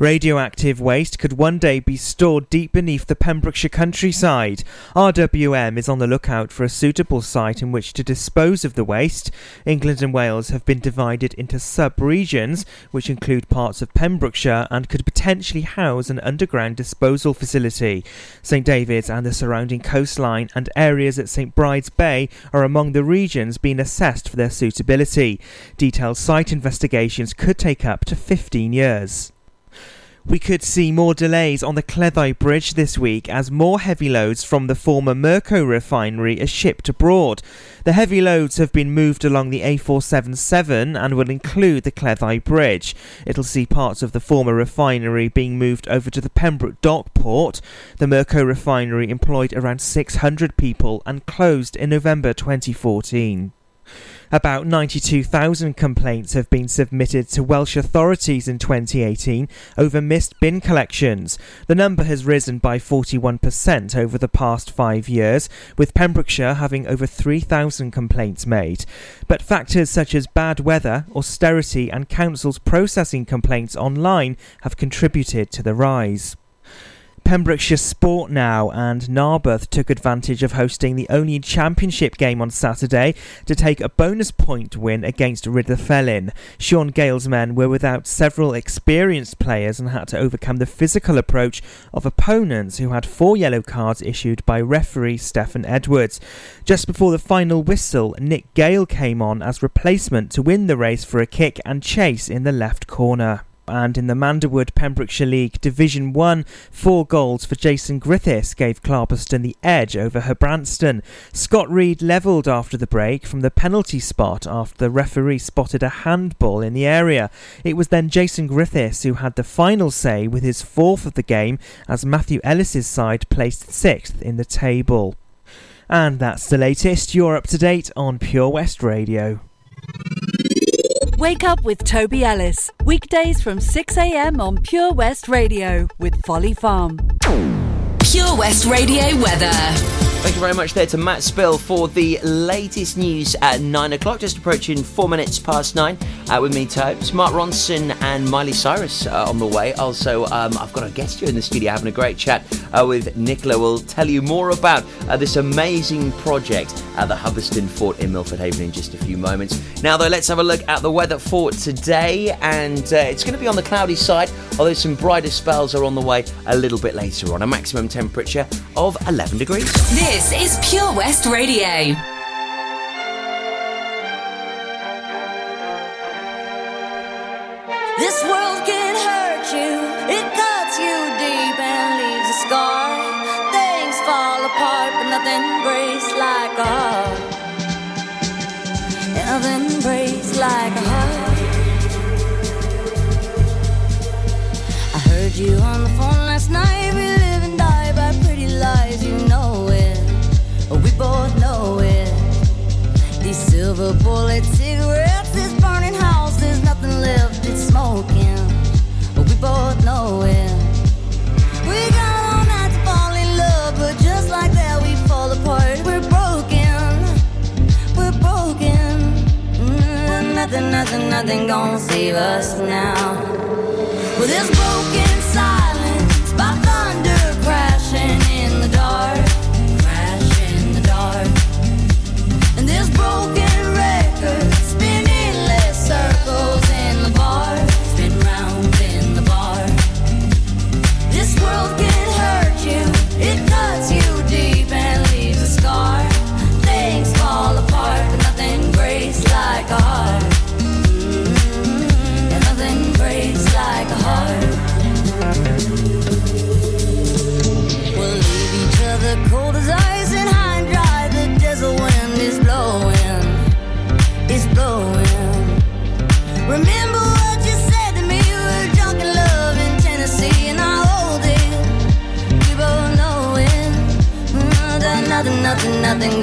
Radioactive waste could one day be stored deep beneath the Pembrokeshire countryside. RWM is on the lookout for a suitable site in which to dispose of the waste. England and Wales have been divided into sub-regions, which include parts of Pembrokeshire and could potentially house an underground disposal facility. St David's and the surrounding coastline and areas at St Bride's Bay are among the regions being assessed for their suitability. Detailed site investigations could take up to 15 years. We could see more delays on the Cleddau Bridge this week as more heavy loads from the former Murco refinery are shipped abroad. The heavy loads have been moved along the A477 and will include the Cleddau Bridge. It'll see parts of the former refinery being moved over to the Pembroke Dock port. The Murco refinery employed around 600 people and closed in November 2014. About 92,000 complaints have been submitted to Welsh authorities in 2018 over missed bin collections. The number has risen by 41% over the past 5 years, with Pembrokeshire having over 3,000 complaints made. But factors such as bad weather, austerity and councils processing complaints online have contributed to the rise. Pembrokeshire Sport now, and Narberth took advantage of hosting the only championship game on Saturday to take a bonus point win against Rhydyfelin. Sean Gale's men were without several experienced players and had to overcome the physical approach of opponents who had 4 yellow cards issued by referee Stephen Edwards. Just before the final whistle, Nick Gale came on as replacement to win the race for a kick and chase in the left corner. And in the Manderwood Pembrokeshire League Division 1, 4 goals for Jason Griffiths gave Clarbeston the edge over Herbrandston. Scott Reid levelled after the break from the penalty spot after the referee spotted a handball in the area. It was then Jason Griffiths who had the final say with his 4th of the game as Matthew Ellis's side placed 6th in the table. And that's the latest. You're up to date on Pure West Radio. Wake up with Toby Ellis, weekdays from 6 a.m. on Pure West Radio with Folly Farm. Pure West Radio weather. Thank you very much there to Matt Spill for the latest news at 9 o'clock, just approaching 4 minutes past 9. With me, Tobes, Mark Ronson and Miley Cyrus on the way. Also, I've got a guest here in the studio having a great chat with Nicola. We'll tell you more about this amazing project at the Hubberston Fort in Milford Haven in just a few moments. Now, though, let's have a look at the weather for today. And it's going to be on the cloudy side, although some brighter spells are on the way a little bit later on. A maximum temperature of 11 degrees. This is Pure West Radio. This world can hurt you, it cuts you deep and leaves a scar. Things fall apart, but nothing breaks like a heart. Nothing breaks like a heart. I heard you on the phone last night. We live and die by pretty lies, you know it. We both know it. These silver bullet cigarettes, this burning house, there's nothing left. It's smoking, but we both know it. We got all night to fall in love, but just like that we fall apart. We're broken nothing gonna save us now. Well, this broken silence by thunder crashing in the dark. Crashing in the dark. And this broken record spinning less circles in the bar, spin round in the bar. This world can hurt you, it cuts you deep and leaves a scar. Things fall apart, but nothing breaks like a heart. And nothing breaks like a heart. We'll leave each other cold as ice and high and dry. The desert wind is blowing, it's blowing. Remember what you said to me, we were drunk in love in Tennessee, and I hold it, we both know it. Nothing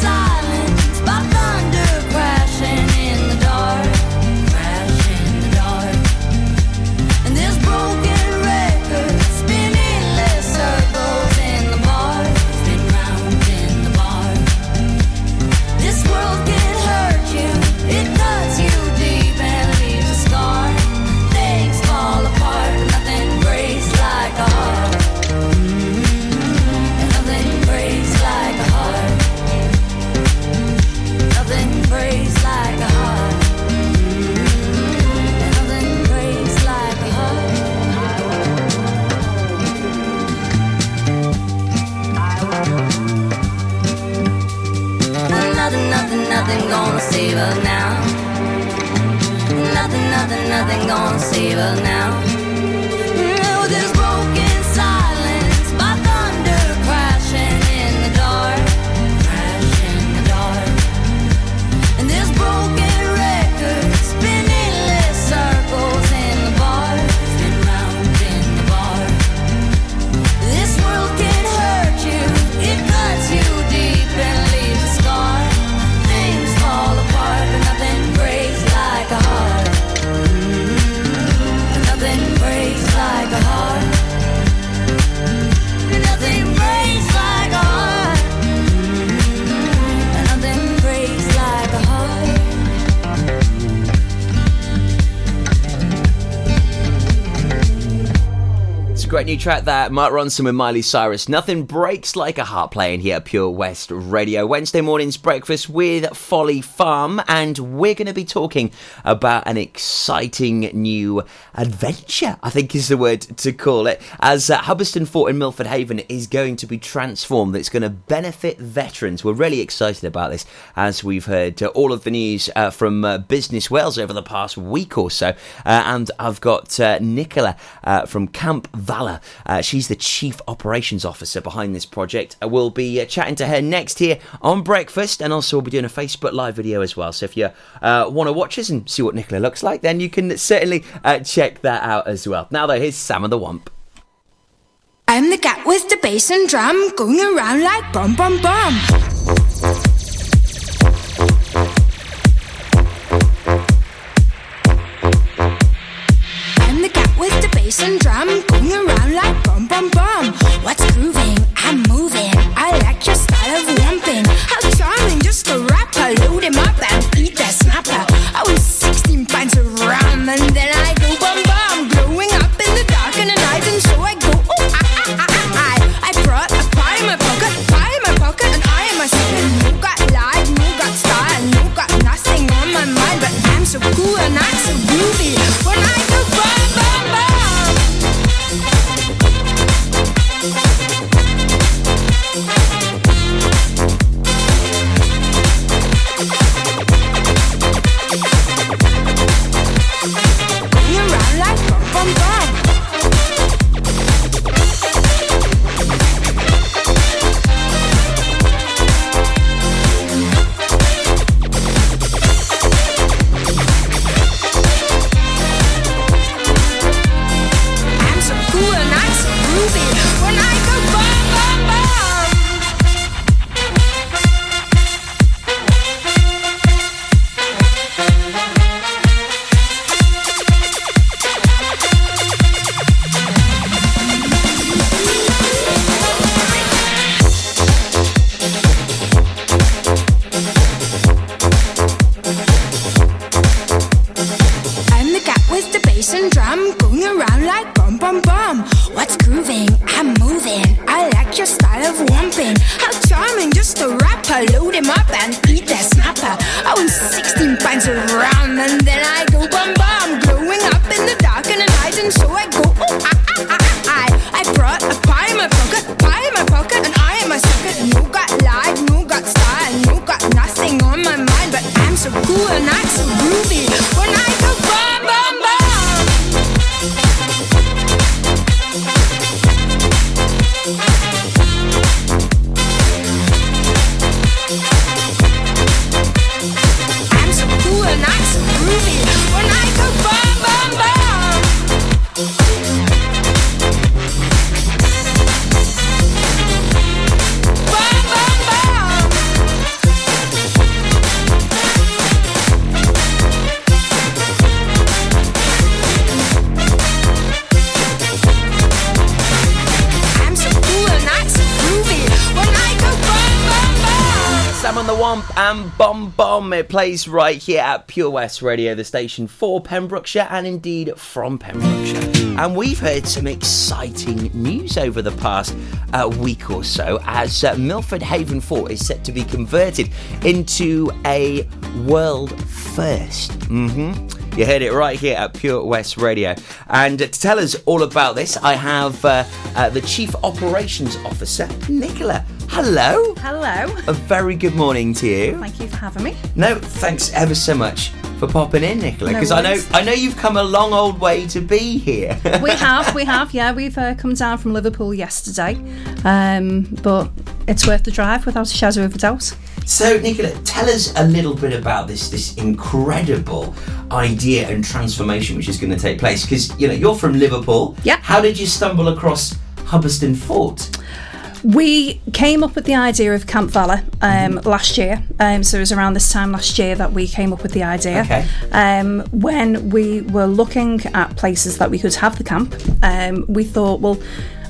silence by thunder crashing in the dark. Crashing in the dark. And this broken record spinning less circles. Spin round in the bar. nothing gonna save her now. Nothing, nothing, nothing gonna save her now. Great new track there, Mark Ronson with Miley Cyrus. Nothing breaks like a heart, playing here at Pure West Radio. Wednesday morning's breakfast with Folly Farm, and we're going to be talking about an exciting new adventure, I think is the word to call it, as Hubberston Fort in Milford Haven is going to be transformed. It's going to benefit veterans. We're really excited about this, as we've heard all of the news from Business Wales over the past week or so. And I've got Nicola from Camp Valor. She's the Chief Operations Officer behind this project. We'll be chatting to her next here on Breakfast, and also we'll be doing a Facebook Live video as well. So if you want to watch us and see what Nicola looks like, then you can certainly check that out as well. Now though, here's Sam and the Womp. I'm the cat with the bass and drum, going around like bum bum bum. And drum, going around like bum bum bum. What's grooving? I'm moving. I like your style of lumping. How charming, just a rapper. Load him up and eat that snapper. I was 16 pints of rum, and then I go bum bum. Growing up in the dark in the night, and so I go, oh, I brought a pie in my pocket, and I am a singer. No got life, no got style, no got nothing on my mind, but I'm so cool and I'm so groovy. When I go bum bum bum. And Bomb Bomb, it plays right here at Pure West Radio, the station for Pembrokeshire and indeed from Pembrokeshire. And we've heard some exciting news over the past week or so, as Milford Haven Fort is set to be converted into a world first. You heard it right here at Pure West Radio. And to tell us all about this, I have the Chief Operations Officer, Nicola Hello. Hello. A very good morning to you. Thank you for having me. No, thanks ever so much for popping in, Nicola, because I know you've come a long old way to be here. We have, yeah. We've come down from Liverpool yesterday, but it's worth the drive without a shadow of a doubt. So, Nicola, tell us a little bit about this incredible idea and transformation which is going to take place, because, you know, you're from Liverpool. Yeah. How did you stumble across Hubberston Fort? We came up with the idea of Camp Valor last year, so it was around this time last year that we came up with the idea. Okay. When we were looking at places that we could have the camp, we thought, well,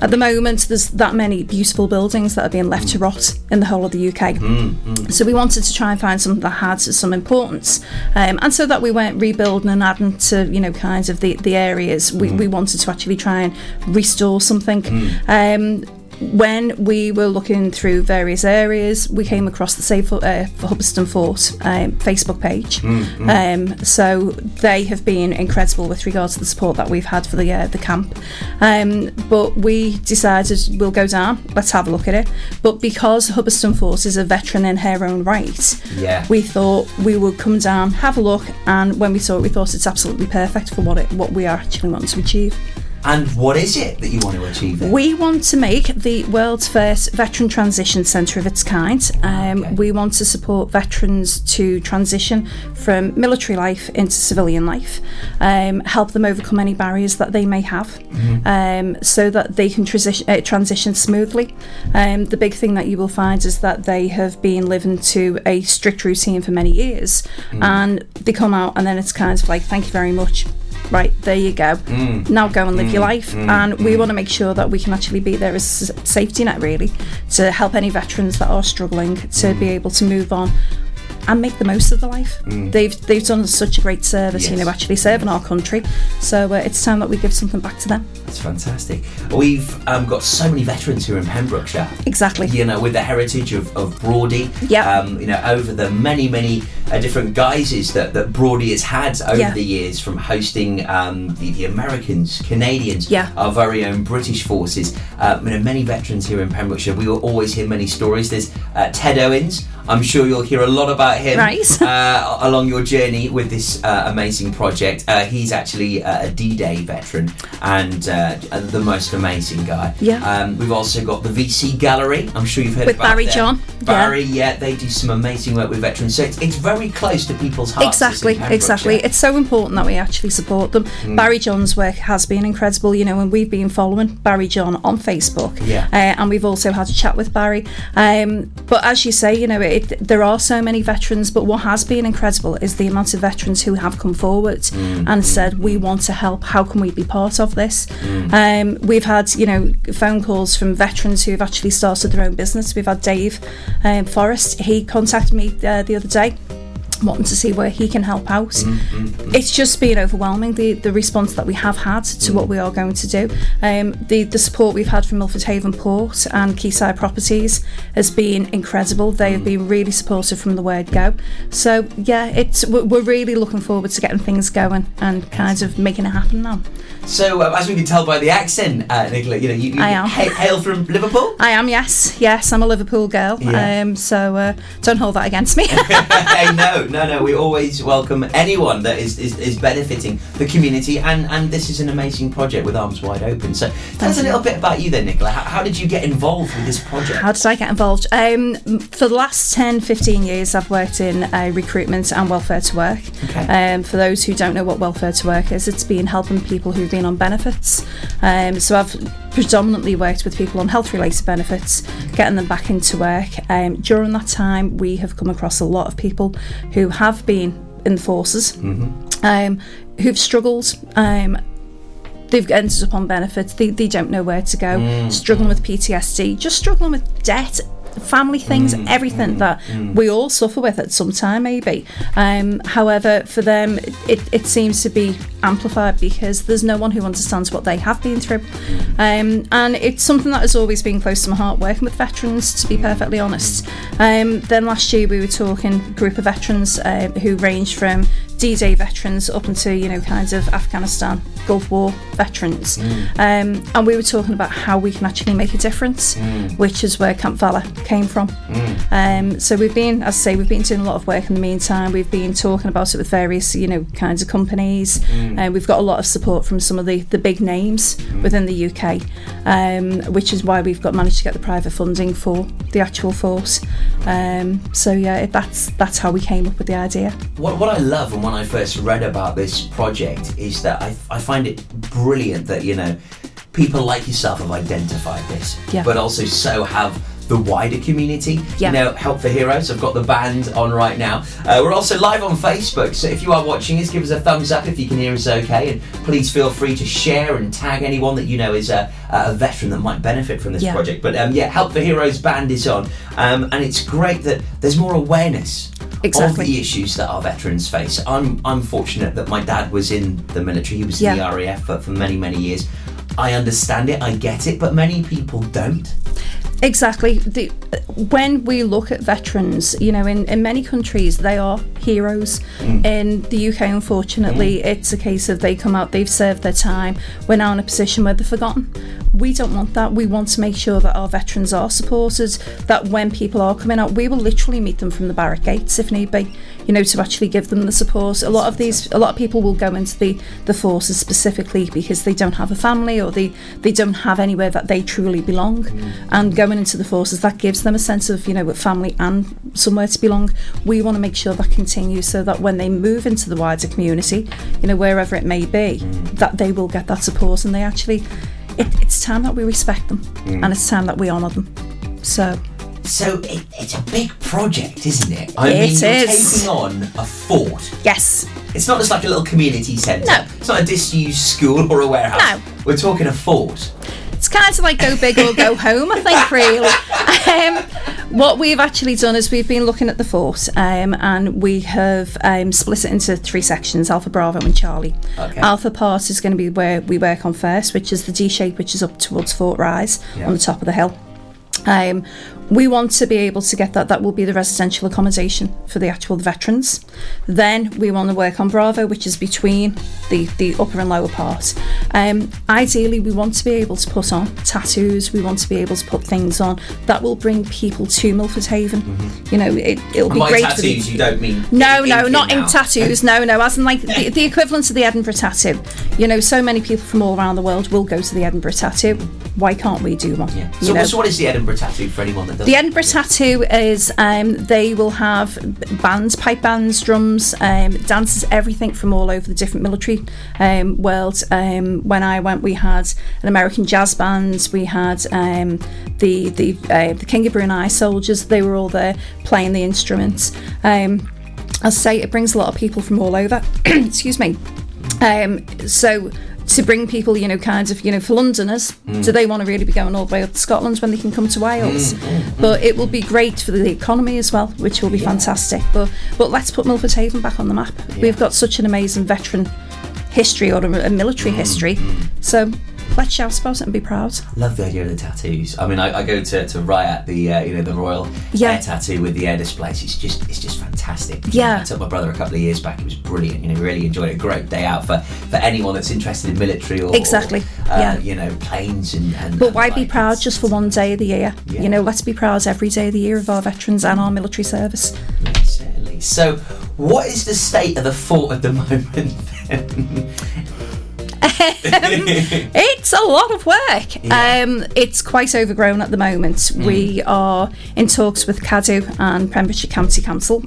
at the moment there's that many beautiful buildings that are being left to rot in the whole of the UK. Mm-hmm. So we wanted to try and find something that had some importance, and so that we weren't rebuilding and adding to, you know, kinds of the areas. We wanted to actually try and restore something. Mm. When we were looking through various areas, we came across the Save for Hubberston Fort Facebook page. Mm-hmm. So they have been incredible with regards to the support that we've had for the camp. But we decided we'll go down, let's have a look at it. But because Hubberston Fort is a veteran in her own right, yeah, we thought we would come down, have a look, and when we saw it, we thought it's absolutely perfect for what we are actually wanting to achieve. And what is it that you want to achieve then? We want to make the world's first veteran transition centre of its kind. Okay. We want to support veterans to transition from military life into civilian life, help them overcome any barriers that they may have, so that they can transition smoothly. The big thing that you will find is that they have been living to a strict routine for many years, and they come out and then it's kind of like, thank you very much. Right, there you go. Now go and live your life. And we want to make sure that we can actually be there as a safety net, really, to help any veterans that are struggling to be able to move on and make the most of their life. They've done such a great service, yes, you know, actually serving our country. So it's time that we give something back to them. That's fantastic. We've got so many veterans here in Pembrokeshire. Exactly. You know, with the heritage of Brodie. Yeah. You know, over the many different guises that Brodie has had over the years, from hosting the Americans, Canadians, our very own British forces. You know, many veterans here in Pembrokeshire. We will always hear many stories. There's Ted Owens. I'm sure you'll hear a lot about him along your journey with this amazing project. He's actually a D-Day veteran and the most amazing guy. Yeah. We've also got the VC Gallery. I'm sure you've heard about them. With Barry John. Barry, yeah, they do some amazing work with veterans. So it's very close to people's hearts. Exactly. It's so important that we actually support them. Barry John's work has been incredible, you know, and we've been following Barry John on Facebook. Yeah. And we've also had a chat with Barry. But as you say, you know, there are so many veterans, but what has been incredible is the amount of veterans who have come forward and said, we want to help, how can we be part of this? We've had, you know, phone calls from veterans who've actually started their own business. We've had Dave Forrest, he contacted me the other day, wanting to see where he can help out. It's just been overwhelming, the response that we have had to what we are going to do. The support we've had from Milford Haven Port and Quayside Properties has been incredible. They have been really supportive from the word go. So yeah, we're really looking forward to getting things going and kind of making it happen now. So as we can tell by the accent, Nicola, you know, you hail from Liverpool? I am, yes, I'm a Liverpool girl. Yeah. So don't hold that against me. No, we always welcome anyone that is benefiting the community, and this is an amazing project with arms wide open. So tell us a little bit about you then, Nicola. How did you get involved with this project? How did I get involved? For the last 10-15 years I've worked in recruitment and welfare to work. Okay. For those who don't know what welfare to work is, it's been helping people who've been on benefits. So I've predominantly worked with people on health related benefits, getting them back into work. During that time we have come across a lot of people who have been in the forces, who've struggled, they've ended up on benefits, they don't know where to go, struggling with PTSD, just struggling with debt, family things, everything that we all suffer with at some time maybe. However, for them it seems to be amplified because there's no one who understands what they have been through. And it's something that has always been close to my heart, working with veterans, to be perfectly honest. Then last year we were talking a group of veterans who ranged from D-Day veterans up until, you know, kinds of Afghanistan, Gulf War veterans. And we were talking about how we can actually make a difference, which is where Camp Valor came from. So we've been, as I say, we've been doing a lot of work in the meantime. We've been talking about it with various, you know, kinds of companies. We've got a lot of support from some of the big names within the UK, which is why we've got managed to get the private funding for the actual force. So yeah, that's how we came up with the idea. What I love, and when I first read about this project, is that I find it brilliant that, you know, people like yourself have identified this, but also so have the wider community. You know, Help for Heroes, I've got the band on right now. We're also live on Facebook, so if you are watching us, give us a thumbs up if you can hear us okay, and please feel free to share and tag anyone that you know is a veteran that might benefit from this project. But yeah, Help for Heroes band is on, and it's great that there's more awareness of the issues that our veterans face. I'm fortunate that my dad was in the military. He was in the RAF for many years. I understand it, I get it, but many people don't. Exactly. When we look at veterans, you know, in many countries they are heroes. In the UK, unfortunately, it's a case of they come out, they've served their time, we're now in a position where they're forgotten. We don't want that. We want to make sure that our veterans are supported, that when people are coming out, we will literally meet them from the barrack gates if need be, you know, to actually give them the support. A lot of people will go into the forces specifically because they don't have a family, or they don't have anywhere that they truly belong, and going into the forces, that gives them a sense of, you know, family and somewhere to belong. We want to make sure that continues, so that when they move into the wider community, you know, wherever it may be, that they will get that support, and they actually, it's time that we respect them, and it's time that we honour them. So it's a big project, isn't it? I mean, you're taking on a fort. Yes. It's not just like a little community centre. No. It's not a disused school or a warehouse. No. We're talking a fort. It's kind of like go big or go home, I think, really. What we've actually done is we've been looking at the fort, and we have split it into three sections: Alpha, Bravo and Charlie. Okay. Alpha part is going to be where we work on first, which is the D shape, which is up towards Fort Rise on the top of the hill. We want to be able to get that will be the residential accommodation for the actual veterans. Then we want to work on Bravo, which is between the upper and lower part. Ideally, we want to be able to put on tattoos, we want to be able to put things on that will bring people to Milford Haven. You know, it'll be great. Tattoos, you don't mean? No, not in tattoos, no, as in like the equivalent of the Edinburgh Tattoo. You know, so many people from all around the world will go to the Edinburgh Tattoo. Why can't we do one? Yeah. So what is the Edinburgh Tattoo for anyone that doesn't? The Edinburgh Tattoo is they will have bands, pipe bands, drums, dances, everything from all over the different military world. When I went, we had an American jazz band, we had the King of Brunei soldiers. They were all there playing the instruments. As I say, it brings a lot of people from all over. Excuse me. So to bring people, you know, kind of, you know, for Londoners, do they want to really be going all the way up to Scotland when they can come to Wales? But it will be great for the economy as well, which will be fantastic. But let's put Milford Haven back on the map. We've got such an amazing veteran history, or a military history, so let's shout about it and be proud. Love the idea of the tattoos. I mean, I go to Riot, the Royal Air Tattoo with the air displays. It's just fantastic. Yeah. I took my brother a couple of years back. It was brilliant. You know, really enjoyed it. Great day out for anyone that's interested in military or you know, planes and but why be proud just for one day of the year? Yeah. You know, let's be proud every day of the year of our veterans and our military service. Yes, certainly. So, what is the state of the fort at the moment then? It's a lot of work. It's quite overgrown at the moment. We are in talks with Cleddau and Pembrokeshire County Council.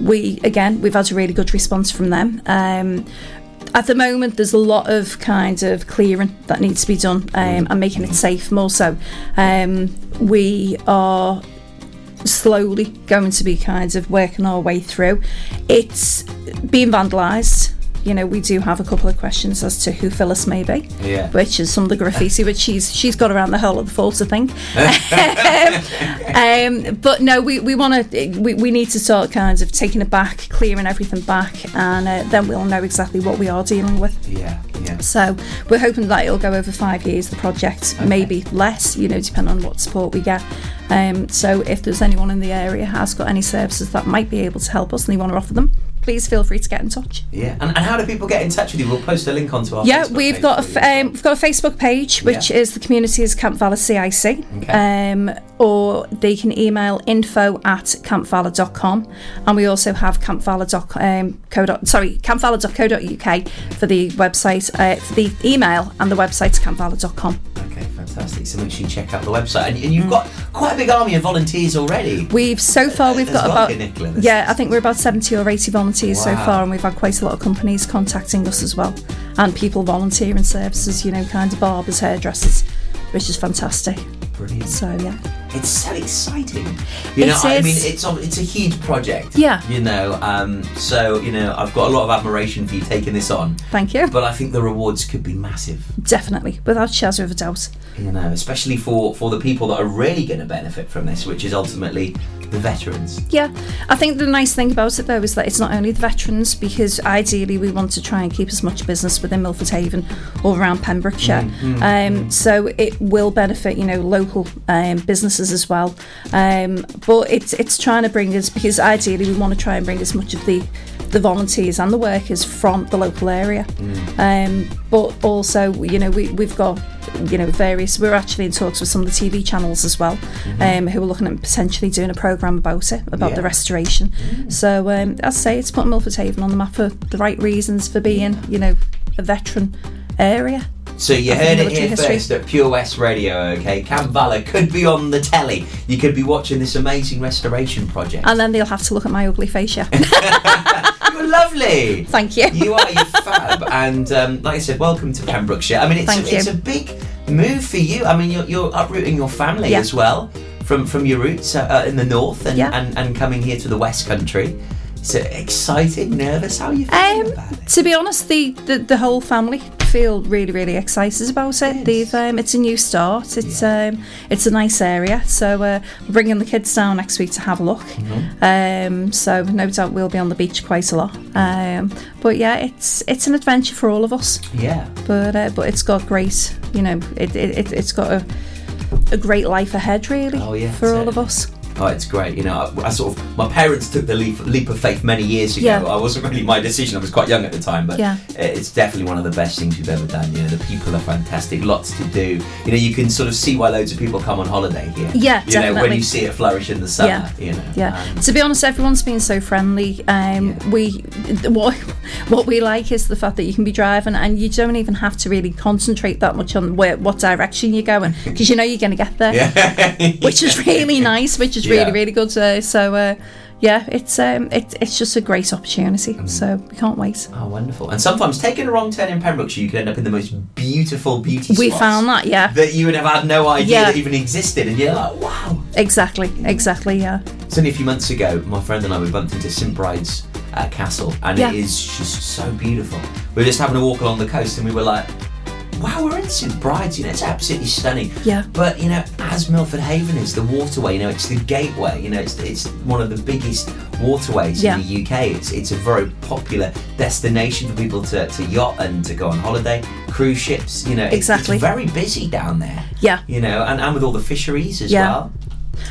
We've had a really good response from them. At the moment, there's a lot of kind of clearing that needs to be done, and making it safe more so. We are slowly going to be kind of working our way through. It's being vandalised. You know, we do have a couple of questions as to who Phyllis may be, which is some of the graffiti which she's got around the whole of the fort, I think. But no, we need to start kind of taking it back, clearing everything back, and then we'll know exactly what we are dealing with. So we're hoping that it'll go over 5 years, the project, maybe less, you know, depending on what support we get. So if there's anyone in the area has got any services that might be able to help us and they want to offer them, please feel free to get in touch. Yeah, and how do people get in touch with you? We'll post a link onto our Facebook page. We've got a Facebook page, which is the community's Camp Valor CIC, or they can email info@campvalor.com, and we also have campvalor.co.uk for the website, for the email, and the website's campvalor.com. Okay, fantastic. So make sure you check out the website, and you've got quite a big army of volunteers already. I think we're about 70 or 80 volunteers so far, and we've had quite a lot of companies contacting us as well, and people volunteering services, kind of barbers, hairdressers, which is fantastic. Brilliant. So it's so exciting. It's a huge project. I've got a lot of admiration for you taking this on. Thank you. But I think the rewards could be massive. Definitely, without a shadow of a doubt. Especially for the people that are really going to benefit from this, which is ultimately the veterans. Yeah, I think the nice thing about it though is that it's not only the veterans, because ideally we want to try and keep as much business within Milford Haven or around Pembrokeshire. So it will benefit local businesses as well, but it's trying to bring us, because ideally we want to try and bring as much of the volunteers and the workers from the local area, but also we've got various, we're actually in talks with some of the TV channels as well, who are looking at potentially doing a programme about the restoration. So as I say, it's putting Milford Haven on the map for the right reasons, for being a veteran area. So you heard it here first at Pure West Radio, okay? Camp Valor could be on the telly. You could be watching this amazing restoration project. And then they'll have to look at my ugly face, You're lovely. Thank you. You are, you're fab. And like I said, welcome to Pembrokeshire. I mean, it's a big move for you. I mean, you're uprooting your family as well from your roots in the north and coming here to the West Country. So excited, nervous, how are you feeling about it? To be honest, the whole family feel really, really excited about it. They've it's a new start. It's a nice area, so bringing the kids down next week to have a look. So no doubt we'll be on the beach quite a lot. But it's an adventure for all of us. Yeah. But it's got great, it's got a great life ahead really for all of us. Oh, it's great. I sort of, my parents took the leap of faith many years ago. Yeah. It wasn't really my decision. I was quite young at the time, but it's definitely one of the best things we've ever done. The people are fantastic. Lots to do. You can sort of see why loads of people come on holiday here. Yeah, definitely. When you see it flourish in the summer. Yeah. To be honest, everyone's been so friendly. What we like is the fact that you can be driving and you don't even have to really concentrate that much on what direction you're going, because you're going to get there. Yeah. Which is really nice. Which is really, really good. It's just a great opportunity, so we can't wait. Oh, wonderful. And sometimes taking a wrong turn in Pembrokeshire, you can end up in the most beautiful spots. We found that, that you would have had no idea that even existed, and you're like, wow. Exactly, yeah. It's only a few months ago, my friend and I, we bumped into St Bride's Castle, and it is just so beautiful. We were just having a walk along the coast, and we were like, wow, we're in St Bride's, it's absolutely stunning. Yeah. But, as Milford Haven is, the waterway, it's the gateway, it's one of the biggest waterways in the UK. It's a very popular destination for people to yacht and to go on holiday, cruise ships, It's very busy down there. Yeah. And with all the fisheries as well.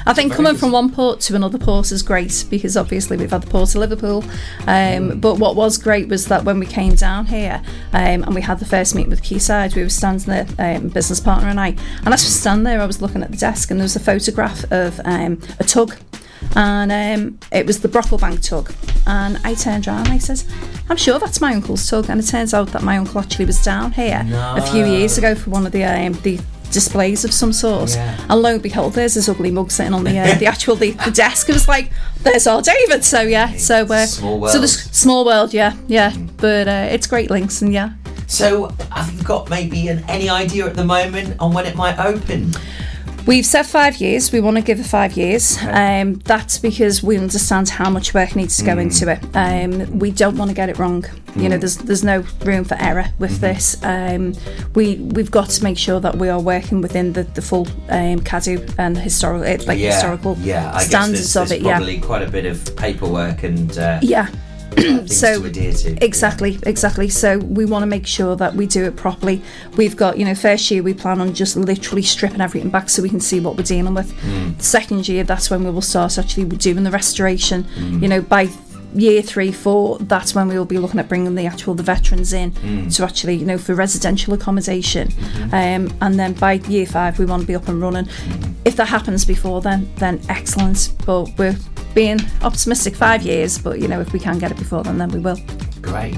I think coming from one port to another port is great, because obviously we've had the Port of Liverpool, but what was great was that when we came down here and we had the first meeting with Quayside, we were standing there, business partner and I, and as we stand there I was looking at the desk and there was a photograph of a tug, and it was the Brocklebank tug, and I turned around and I said, I'm sure that's my uncle's tug, and it turns out that my uncle actually was down here a few years ago for one of the displays of some sort, and lo and behold, there's this ugly mug sitting on the desk. It was like, there's our David. The small world, but it's great links, and so have you got maybe any idea at the moment on when it might open? We've said 5 years. We want to give it 5 years. Okay. That's because we understand how much work needs to go into it. We don't want to get it wrong. There's no room for error with this. We've got to make sure that we are working within the full CADU and historical standards of it. There's probably quite a bit of paperwork and things to adhere to. Exactly. So we want to make sure that we do it properly. We've got, first year we plan on just literally stripping everything back so we can see what we're dealing with. Second year, that's when we will start actually doing the restoration. By year 3, 4, that's when we will be looking at bringing the veterans in to actually, you know, for residential accommodation. And then by year 5 we want to be up and running. If that happens before then excellent, but we're being optimistic 5 years, but you know, if we can get it before then we will. Great.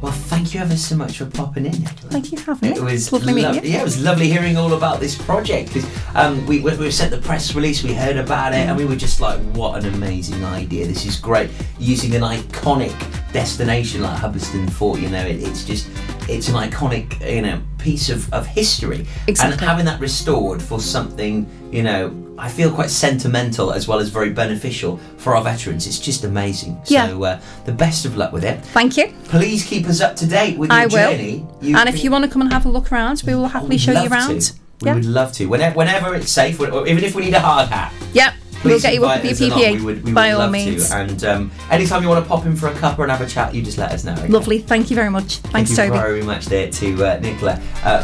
Well, thank you ever so much for popping in. Thank you for having me. It was lovely meeting you. Yeah, it was lovely hearing all about this project. We sent the press release, we heard about it, and we were just like, what an amazing idea. This is great. Using an iconic destination like Hubberston Fort, you know, it's an iconic, you know, piece of history. Exactly. And having that restored for something, you know, I feel quite sentimental as well as very beneficial for our veterans. It's just amazing. Yeah. So the best of luck with it. Thank you. Please keep us up to date with your journey. And if you want to come and have a look around, we will happily show you around. We would love to. Whenever it's safe, even if we need a hard hat. Yep. We'll get you up with your PPE. We by would all love means. To. And anytime you want to pop in for a cuppa and have a chat, you just let us know. Okay? Lovely. Thank you very much. Thanks, Toby. Thank you very much there to Nicola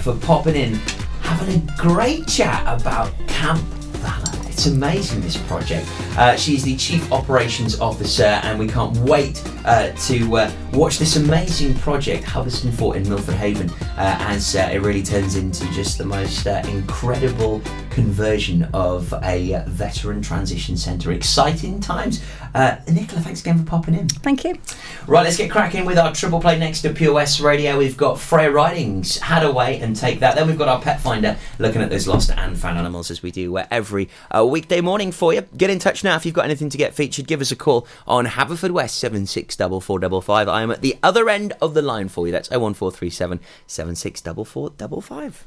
for popping in, having a great chat about Camp Valor. It's amazing, this project. She's the Chief Operations Officer, and we can't wait to watch this amazing project, Hubberston Fort in Milford Haven, as it really turns into just the most incredible conversion of a veteran transition centre. Exciting times. Nicola, thanks again for popping in. Thank you. Right, let's get cracking with our triple play next to Pure West Radio. We've got Freya Ridings, Hadaway and Take That. Then we've got our Pet Finder, looking at those lost and found animals as we do every weekday morning for you. Get in touch now if you've got anything to get featured. Give us a call on Haverfordwest 764455. I am at the other end of the line for you. That's 01437 764455.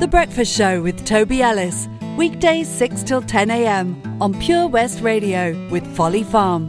The Breakfast Show with Toby Ellis, weekdays 6 till 10 a.m. on Pure West Radio with Folly Farm.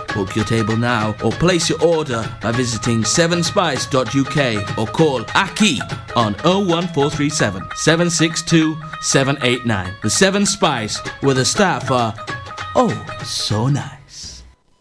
Book your table now or place your order by visiting sevenspice.uk or call Aki on 01437 762 789. The Seven Spice, where the staff are oh so nice.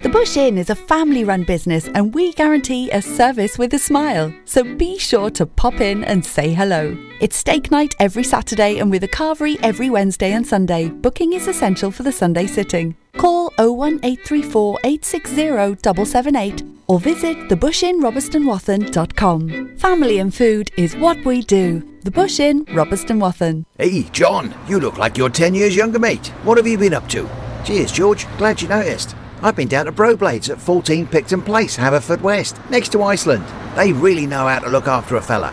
The Bush Inn is a family-run business and we guarantee a service with a smile, so be sure to pop in and say hello. It's steak night every Saturday and with a carvery every Wednesday and Sunday. Booking is essential for the Sunday sitting. Call 01834 860 778 or visit thebushinnrobertstonwathen.com. Family and food is what we do. The Bush Inn, Robeston Wathen. Hey, John, you look like you're 10 years younger, mate. What have you been up to? Cheers, George. Glad you noticed. I've been down to Problades at 14 Picton Place, Haverfordwest, next to Iceland. They really know how to look after a fella.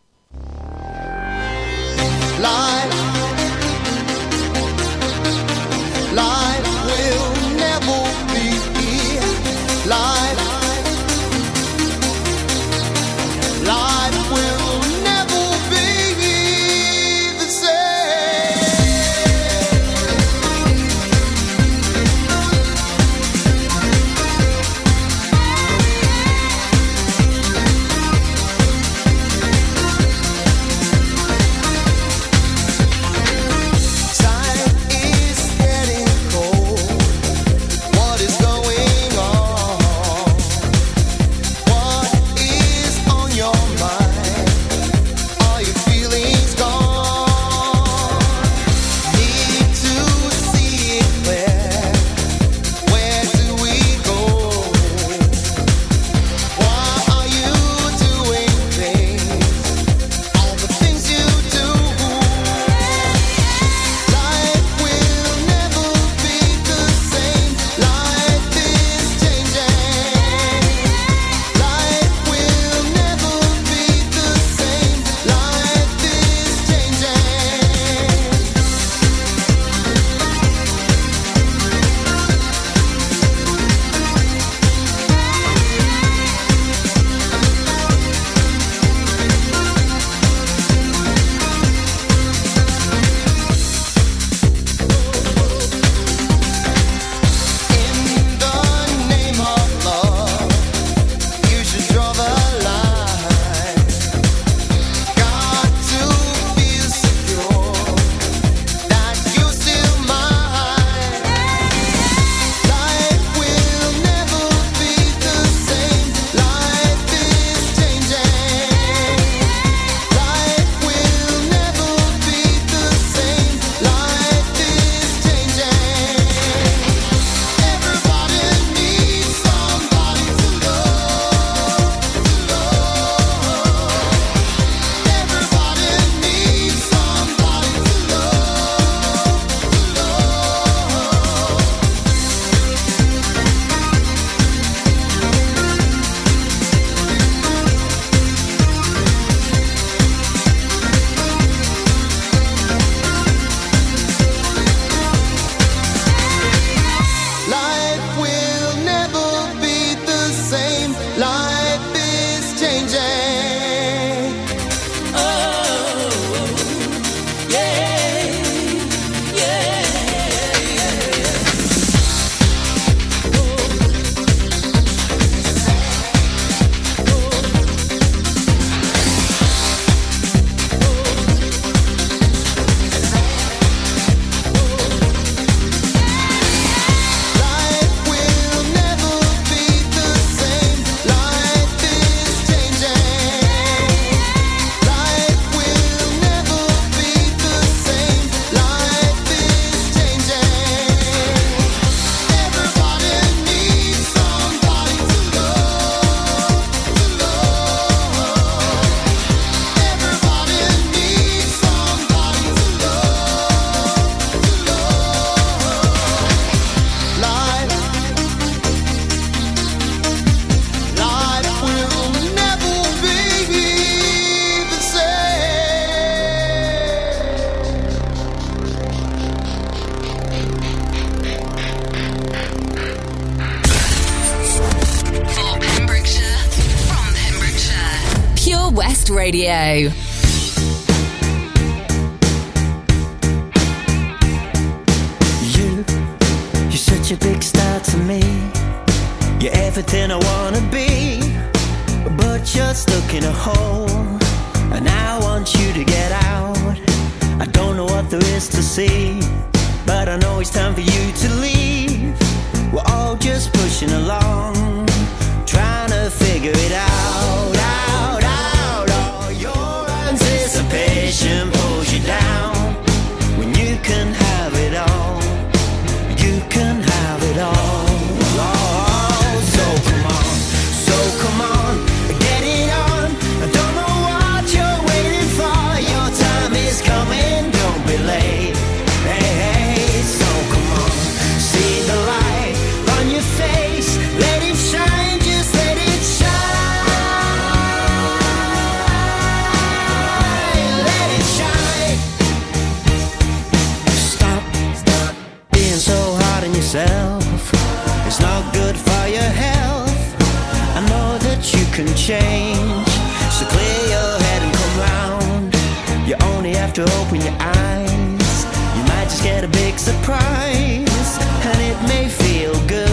Life will never be life. Life will never be the same. Time is getting cold. What is going on? What is on your mind? Are your feelings gone? Need to see it clear. Where do we go? Why are you doing things? All the things you do. Life will never be the same. Life is changing. Life will never be the same. Life is changing. In the name of love, you should draw the line. Got to feel secure that you're still mine. Life will never be the same. Life is changing. Life will never be the same. Life is changing. Everybody needs somebody to love, to love. Everybody needs somebody to love, to love. Life will never be the same. Life is changing. Oh, yeah, yeah. Life will never be the same. Life is changing. Life will never be the same. Life is changing. Everybody needs somebody to love, to love. Everybody needs somebody to love, to love. Life will never be the same. For Pembrokeshire, from Pembrokeshire. Pure West Radio. You're such a big star to me. You're everything I wanna be. But you're stuck in a hole, and I want you to get out. I don't know what there is to see, but I know it's time for you to leave. We're all just pushing along, trying to figure it out. All your anticipation pulls you down when you can have it all. You can have it all. good for your health. I know that you can change, so clear your head and come round. You only have to open your eyes. You might just get a big surprise, and it may feel good.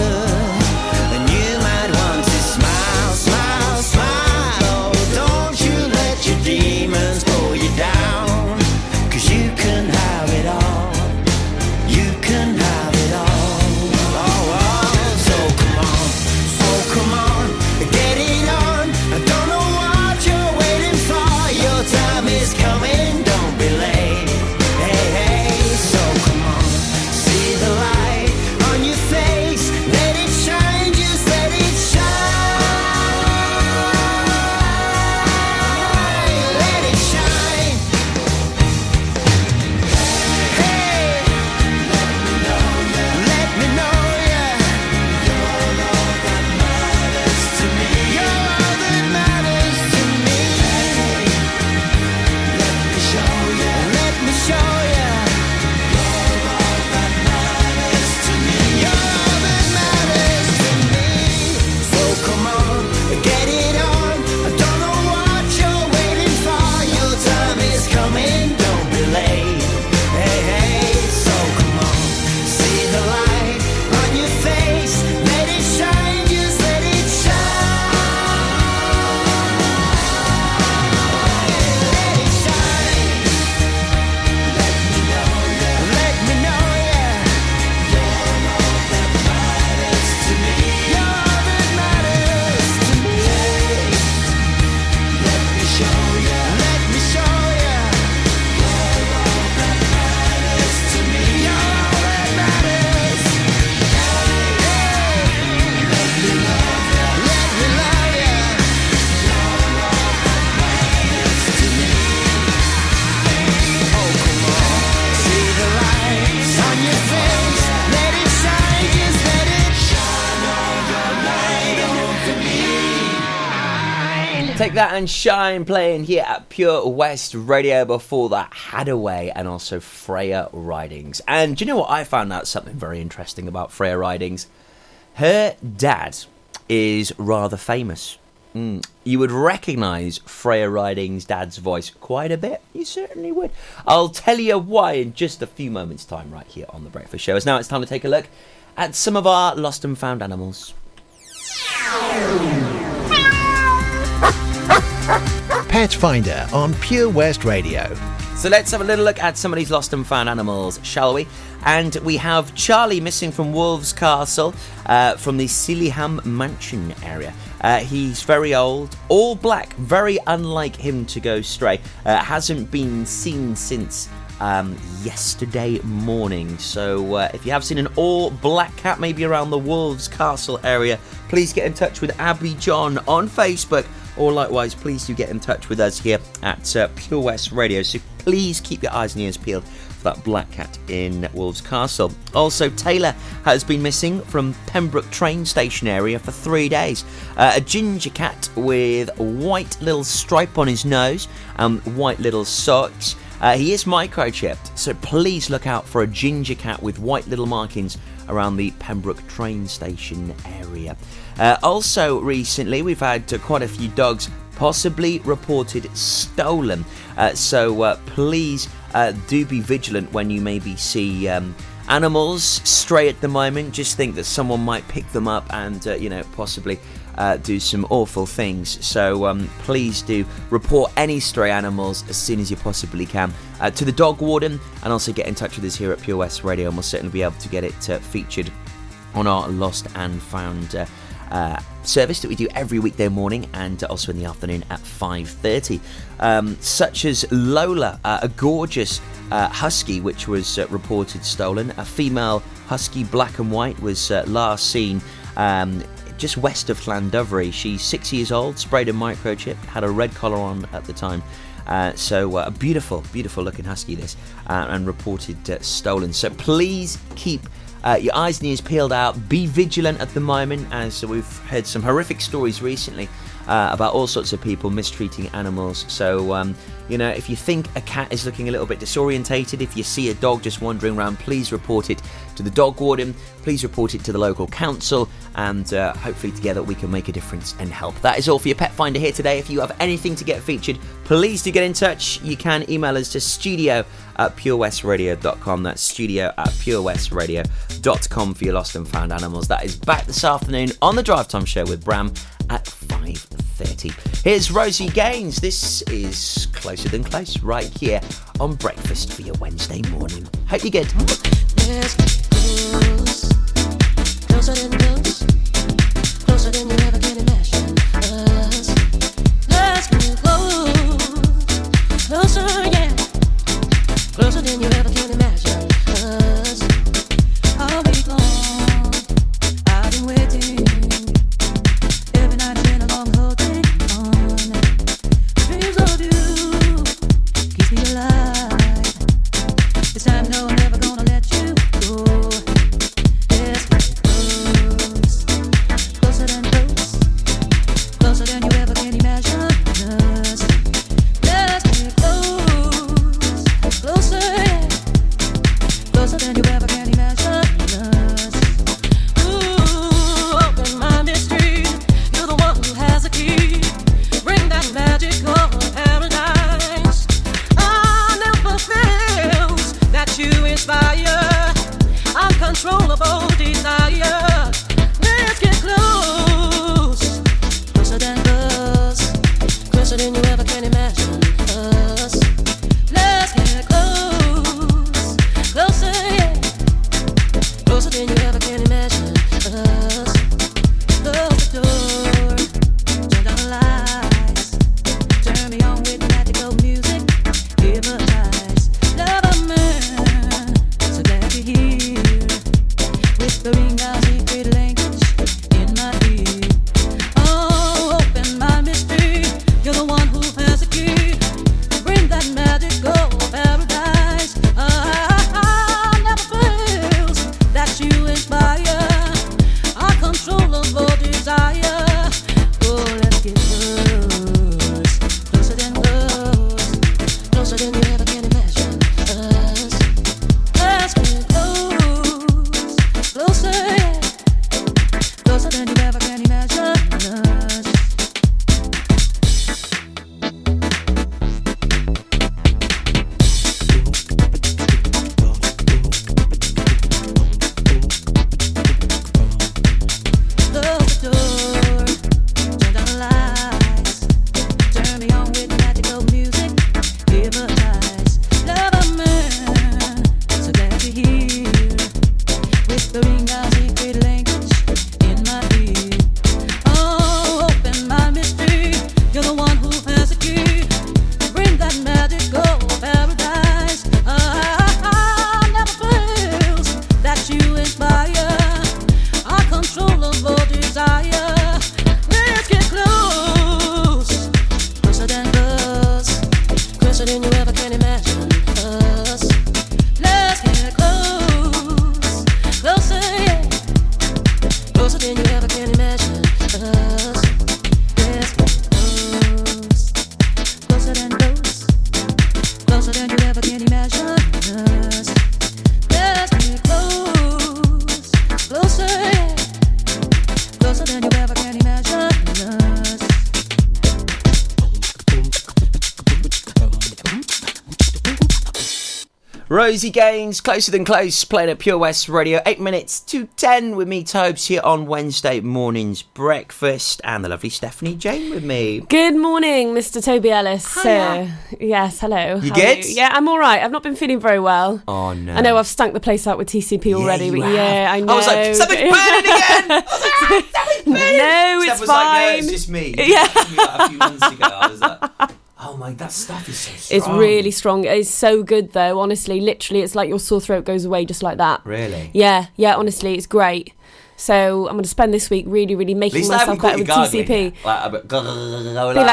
Take That and Shine, playing here at Pure West Radio. Before that, Hadaway and also Freya Ridings. And do you know what? I found out something very interesting about Freya Ridings. Her dad is rather famous. You would recognise Freya Ridings' dad's voice quite a bit. You certainly would. I'll tell you why in just a few moments' time right here on The Breakfast Show. As now it's time to take a look at some of our lost and found animals. Pet Finder on Pure West Radio. So let's have a little look at some of these lost and found animals, shall we? And we have Charlie missing from Wolves Castle, from the Sealyham Mansion area. He's very old, all black, very unlike him to go stray. Hasn't been seen since yesterday morning. So if you have seen an all-black cat maybe around the Wolves Castle area, please get in touch with Abby John on Facebook. Or likewise, please do get in touch with us here at Pure West Radio. So please keep your eyes and ears peeled for that black cat in Wolves Castle. Also, Taylor has been missing from Pembroke train station area for 3 days. A ginger cat with white little stripe on his nose and white little socks. He is microchipped, so please look out for a ginger cat with white little markings around the Pembroke train station area. Also recently we've had quite a few dogs possibly reported stolen, so please do be vigilant when you maybe see animals stray at the moment. Just think that someone might pick them up and possibly do some awful things. So please do report any stray animals as soon as you possibly can to the dog warden, and also get in touch with us here at Pure West Radio, and we'll certainly be able to get it featured on our Lost and Found service that we do every weekday morning and also in the afternoon at 5:30, such as Lola, a gorgeous husky which was reported stolen. A female husky, black and white, was last seen just west of Llandovery. She's 6 years old, sprayed and microchipped, had a red collar on at the time. So a beautiful looking husky this, and reported stolen. So please keep your eyes and ears peeled out. Be vigilant at the moment, as we've heard some horrific stories recently about all sorts of people mistreating animals. So, you know, if you think a cat is looking a little bit disorientated, if you see a dog just wandering around, please report it to the dog warden, please report it to the local council, and hopefully together we can make a difference and help. That is all for your Pet Finder here today. If you have anything to get featured, please do get in touch. You can email us to studio@purewestradio.com. That's studio@purewestradio.com for your lost and found animals. That is back this afternoon on the Drive Time Show with Bram at 5:30. Here's Rosie Gaines. This is Closer Than Close right here on Breakfast for your Wednesday morning. Hope you're good. There's close, closer than close, closer than you ever can imagine. Let's get close, closer, yeah, closer than you ever can imagine. Rosie Gaines, Closer Than Close, playing at Pure West Radio, 8 minutes to 10 with me, Tobes, here on Wednesday morning's Breakfast, and the lovely Stephanie Jane with me. Good morning, Mr. Toby Ellis. Hiya. So, yes, hello. You good? You? Yeah, I'm all right. I've not been feeling very well. Oh, no. I know I've stunk the place out with TCP already, yeah, but yeah, I know. I was like, something's burning again! No, Steph, it's was fine. Like, no, it's just me. Yeah. A few months ago, I was like... Oh my, that stuff is so strong. It's really strong. It's so good though, honestly. Literally, it's like your sore throat goes away just like that. Really? Yeah, honestly, it's great. So I'm going to spend this week really, really making myself better with TCP. Be like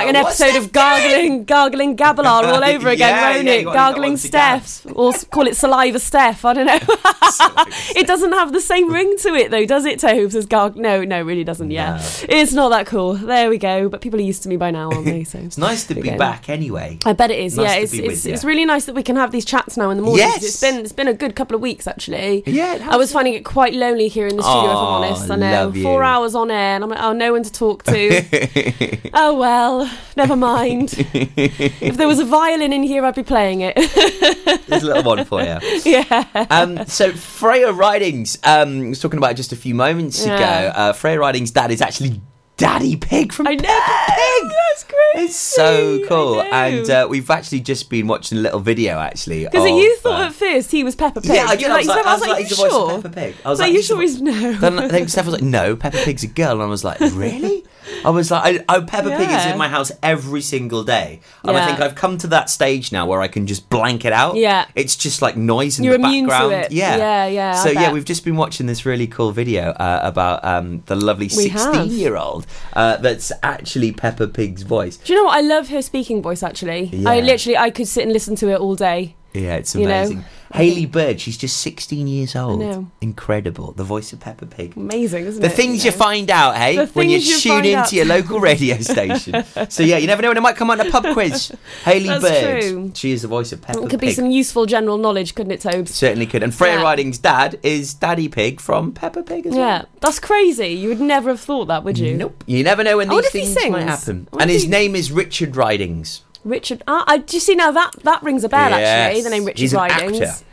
an episode of gargling Gabalar all over again, won't it? Gargling Steph, or call it Saliva Steph. I don't know. It doesn't have the same ring to it though, does it, Tobes? As no, really doesn't. Yeah, no. It's not that cool. There we go. But people are used to me by now, aren't they? So it's nice to be back anyway. I bet it is. Nice it's really nice that we can have these chats now in the morning. Yes. It's been a good couple of weeks actually. Yeah, I was finding it quite lonely here in the studio. If I'm honest, I know. 4 hours on air, and I'm like, oh, no one to talk to. Oh well, never mind. If there was a violin in here, I'd be playing it. There's a little one for you. Yeah. So Freya Ridings, was talking about just a few moments ago. Freya Ridings' dad is actually Daddy Pig from Peppa Pig. That's great. It's so cool. And we've actually just been watching a little video, actually. Because you thought at first he was Peppa Pig. Yeah, I did. I was like, he's the voice of Peppa Pig. I was like, you sure he's no? Then I think Steph was like, no, Peppa Pig's a girl. And I was like, really? I was like, Peppa Pig is in my house every single day. And I think I've come to that stage now where I can just blank it out. Yeah. It's just like noise in the background. To it. Yeah. So, we've just been watching this really cool video about the lovely 16-year-old that's actually Peppa Pig's voice. Do you know what? I love her speaking voice, actually. Yeah. I could sit and listen to it all day. Yeah, it's amazing. You know? Hayley Bird, she's just 16 years old. Incredible. The voice of Peppa Pig. Amazing, isn't it? The things you find out, hey, when you tune into your local radio station. So, you never know when it might come out in a pub quiz. Hayley Bird. That's true. She is the voice of Peppa Pig. It could be some useful general knowledge, couldn't it, Tobes? Certainly could. And Freya Ridings' dad is Daddy Pig from Peppa Pig as well. Yeah, that's crazy. You would never have thought that, would you? Nope. You never know when these things might happen. And his name is Richard Ridings. Richard, do you see now that rings a bell, actually, the name Richard Ridings.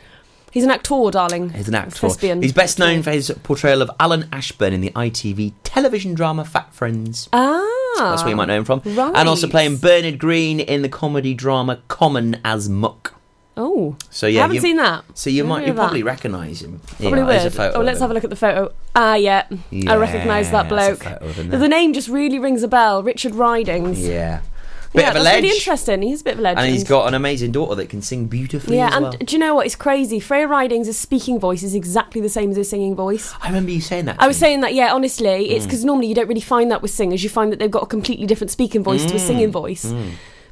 He's an actor, darling. He's an actor. He's best known for his portrayal of Alan Ashburn in the ITV television drama Fat Friends. That's where you might know him from. Right. And also playing Bernard Green in the comedy drama Common as Muck. Oh, so I haven't seen that. So you probably recognise him. Probably would. A photo let's have a look at the photo. I recognise that bloke. The name just really rings a bell, Richard Ridings. Yeah. Bit of a legend. Really interesting. He's a bit of a legend. And he's got an amazing daughter that can sing beautifully. Yeah, do you know what? It's crazy. Freya Ridings' speaking voice is exactly the same as her singing voice. I remember you saying that. I was saying that, yeah, honestly. It's because normally you don't really find that with singers. You find that they've got a completely different speaking voice to a singing voice.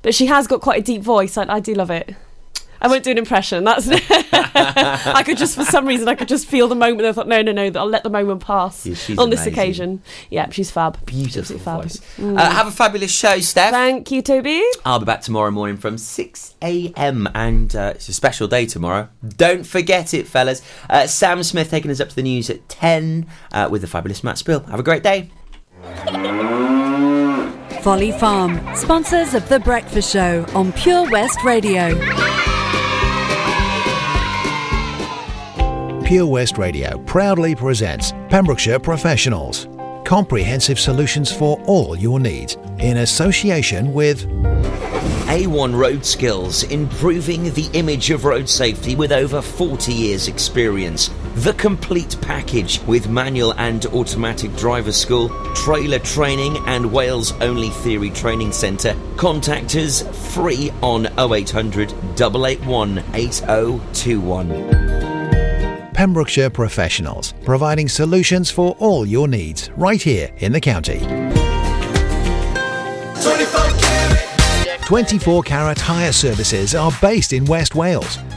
But she has got quite a deep voice. I do love it. I won't do an impression. That's I could just feel the moment. I thought, no, I'll let the moment pass on this occasion. Yeah, she's fab. Beautiful voice. Fab. Have a fabulous show, Steph. Thank you, Toby. I'll be back tomorrow morning from 6 a.m. and it's a special day tomorrow. Don't forget it, fellas. Sam Smith taking us up to the news at 10 with the fabulous Matt Spill. Have a great day. Folly Farm, sponsors of The Breakfast Show on Pure West Radio. Pure West Radio proudly presents Pembrokeshire Professionals. Comprehensive solutions for all your needs in association with A1 Road Skills, improving the image of road safety with over 40 years experience. The complete package with manual and automatic driver school, trailer training and Wales Only Theory Training Centre. Contact us free on 0800 881 8021. Pembrokeshire Professionals, providing solutions for all your needs right here in the county. 24-carat hire services are based in West Wales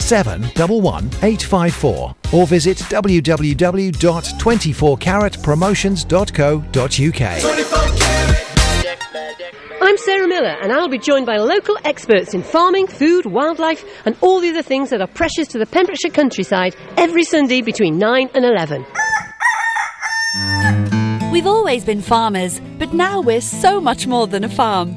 711 854 or visit www.24caratpromotions.co.uk. I'm Sarah Miller and I'll be joined by local experts in farming, food, wildlife and all the other things that are precious to the Pembrokeshire countryside every Sunday between 9 and 11. We've always been farmers, but now we're so much more than a farm.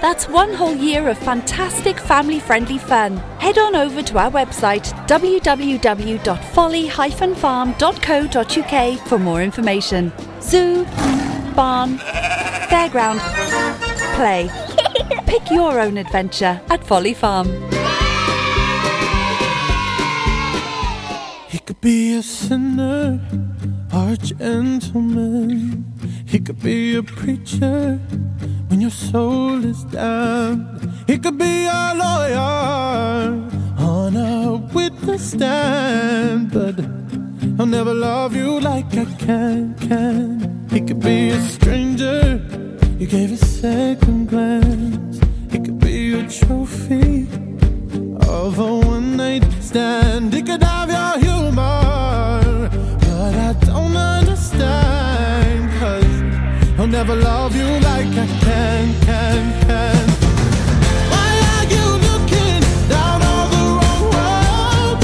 That's one whole year of fantastic family-friendly fun. Head on over to our website www.folly-farm.co.uk for more information. Zoo, barn, fairground, play. Pick your own adventure at Folly Farm. He could be a sinner or a gentleman. He could be a preacher when your soul is down. He could be a lawyer on a witness stand. But I'll never love you like I can. He could be a stranger you gave a second glance. It could be a trophy of a one-night stand. It could have your humor, but I don't understand, 'cause I'll never love you like I can. Why are you looking down on the wrong road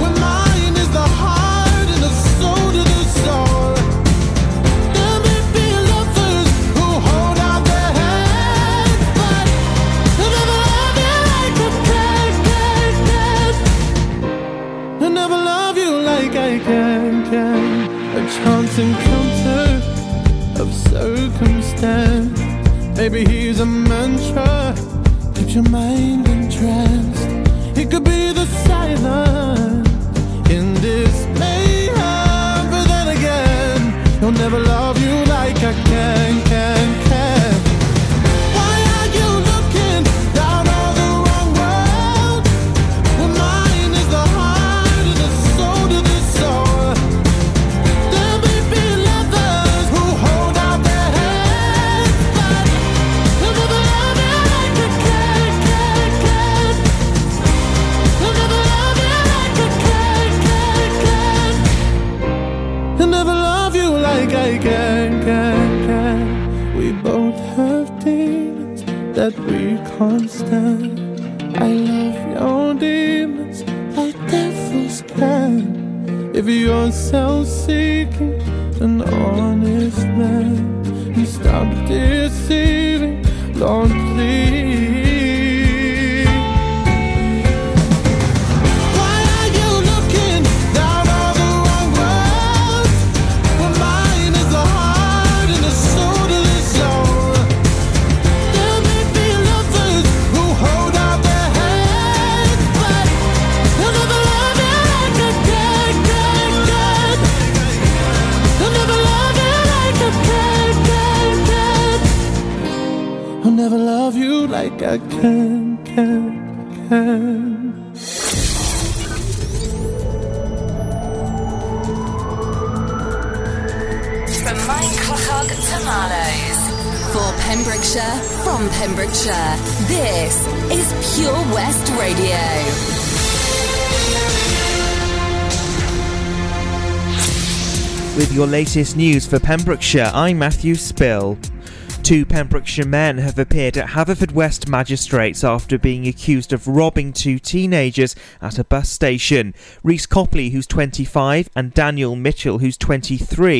when mine is the heart and the soul to the soul? A chance encounter of circumstance. Maybe he's a mantra, keeps your mind entranced. He could be the silent in this mayhem. But then again, he'll never love you like I can. That we can't stand. I love your demons like devils can. If you're self-seeking, an honest man, and stop deceiving, Lord, please. Never love you like I can. From Minecraft to Marlowe's. For Pembrokeshire, from Pembrokeshire, this is Pure West Radio. With your latest news for Pembrokeshire, I'm Matthew Spill. Two Pembrokeshire men have appeared at Haverfordwest magistrates after being accused of robbing two teenagers at a bus station. Rhys Copley, who's 25, and Daniel Mitchell, who's 23,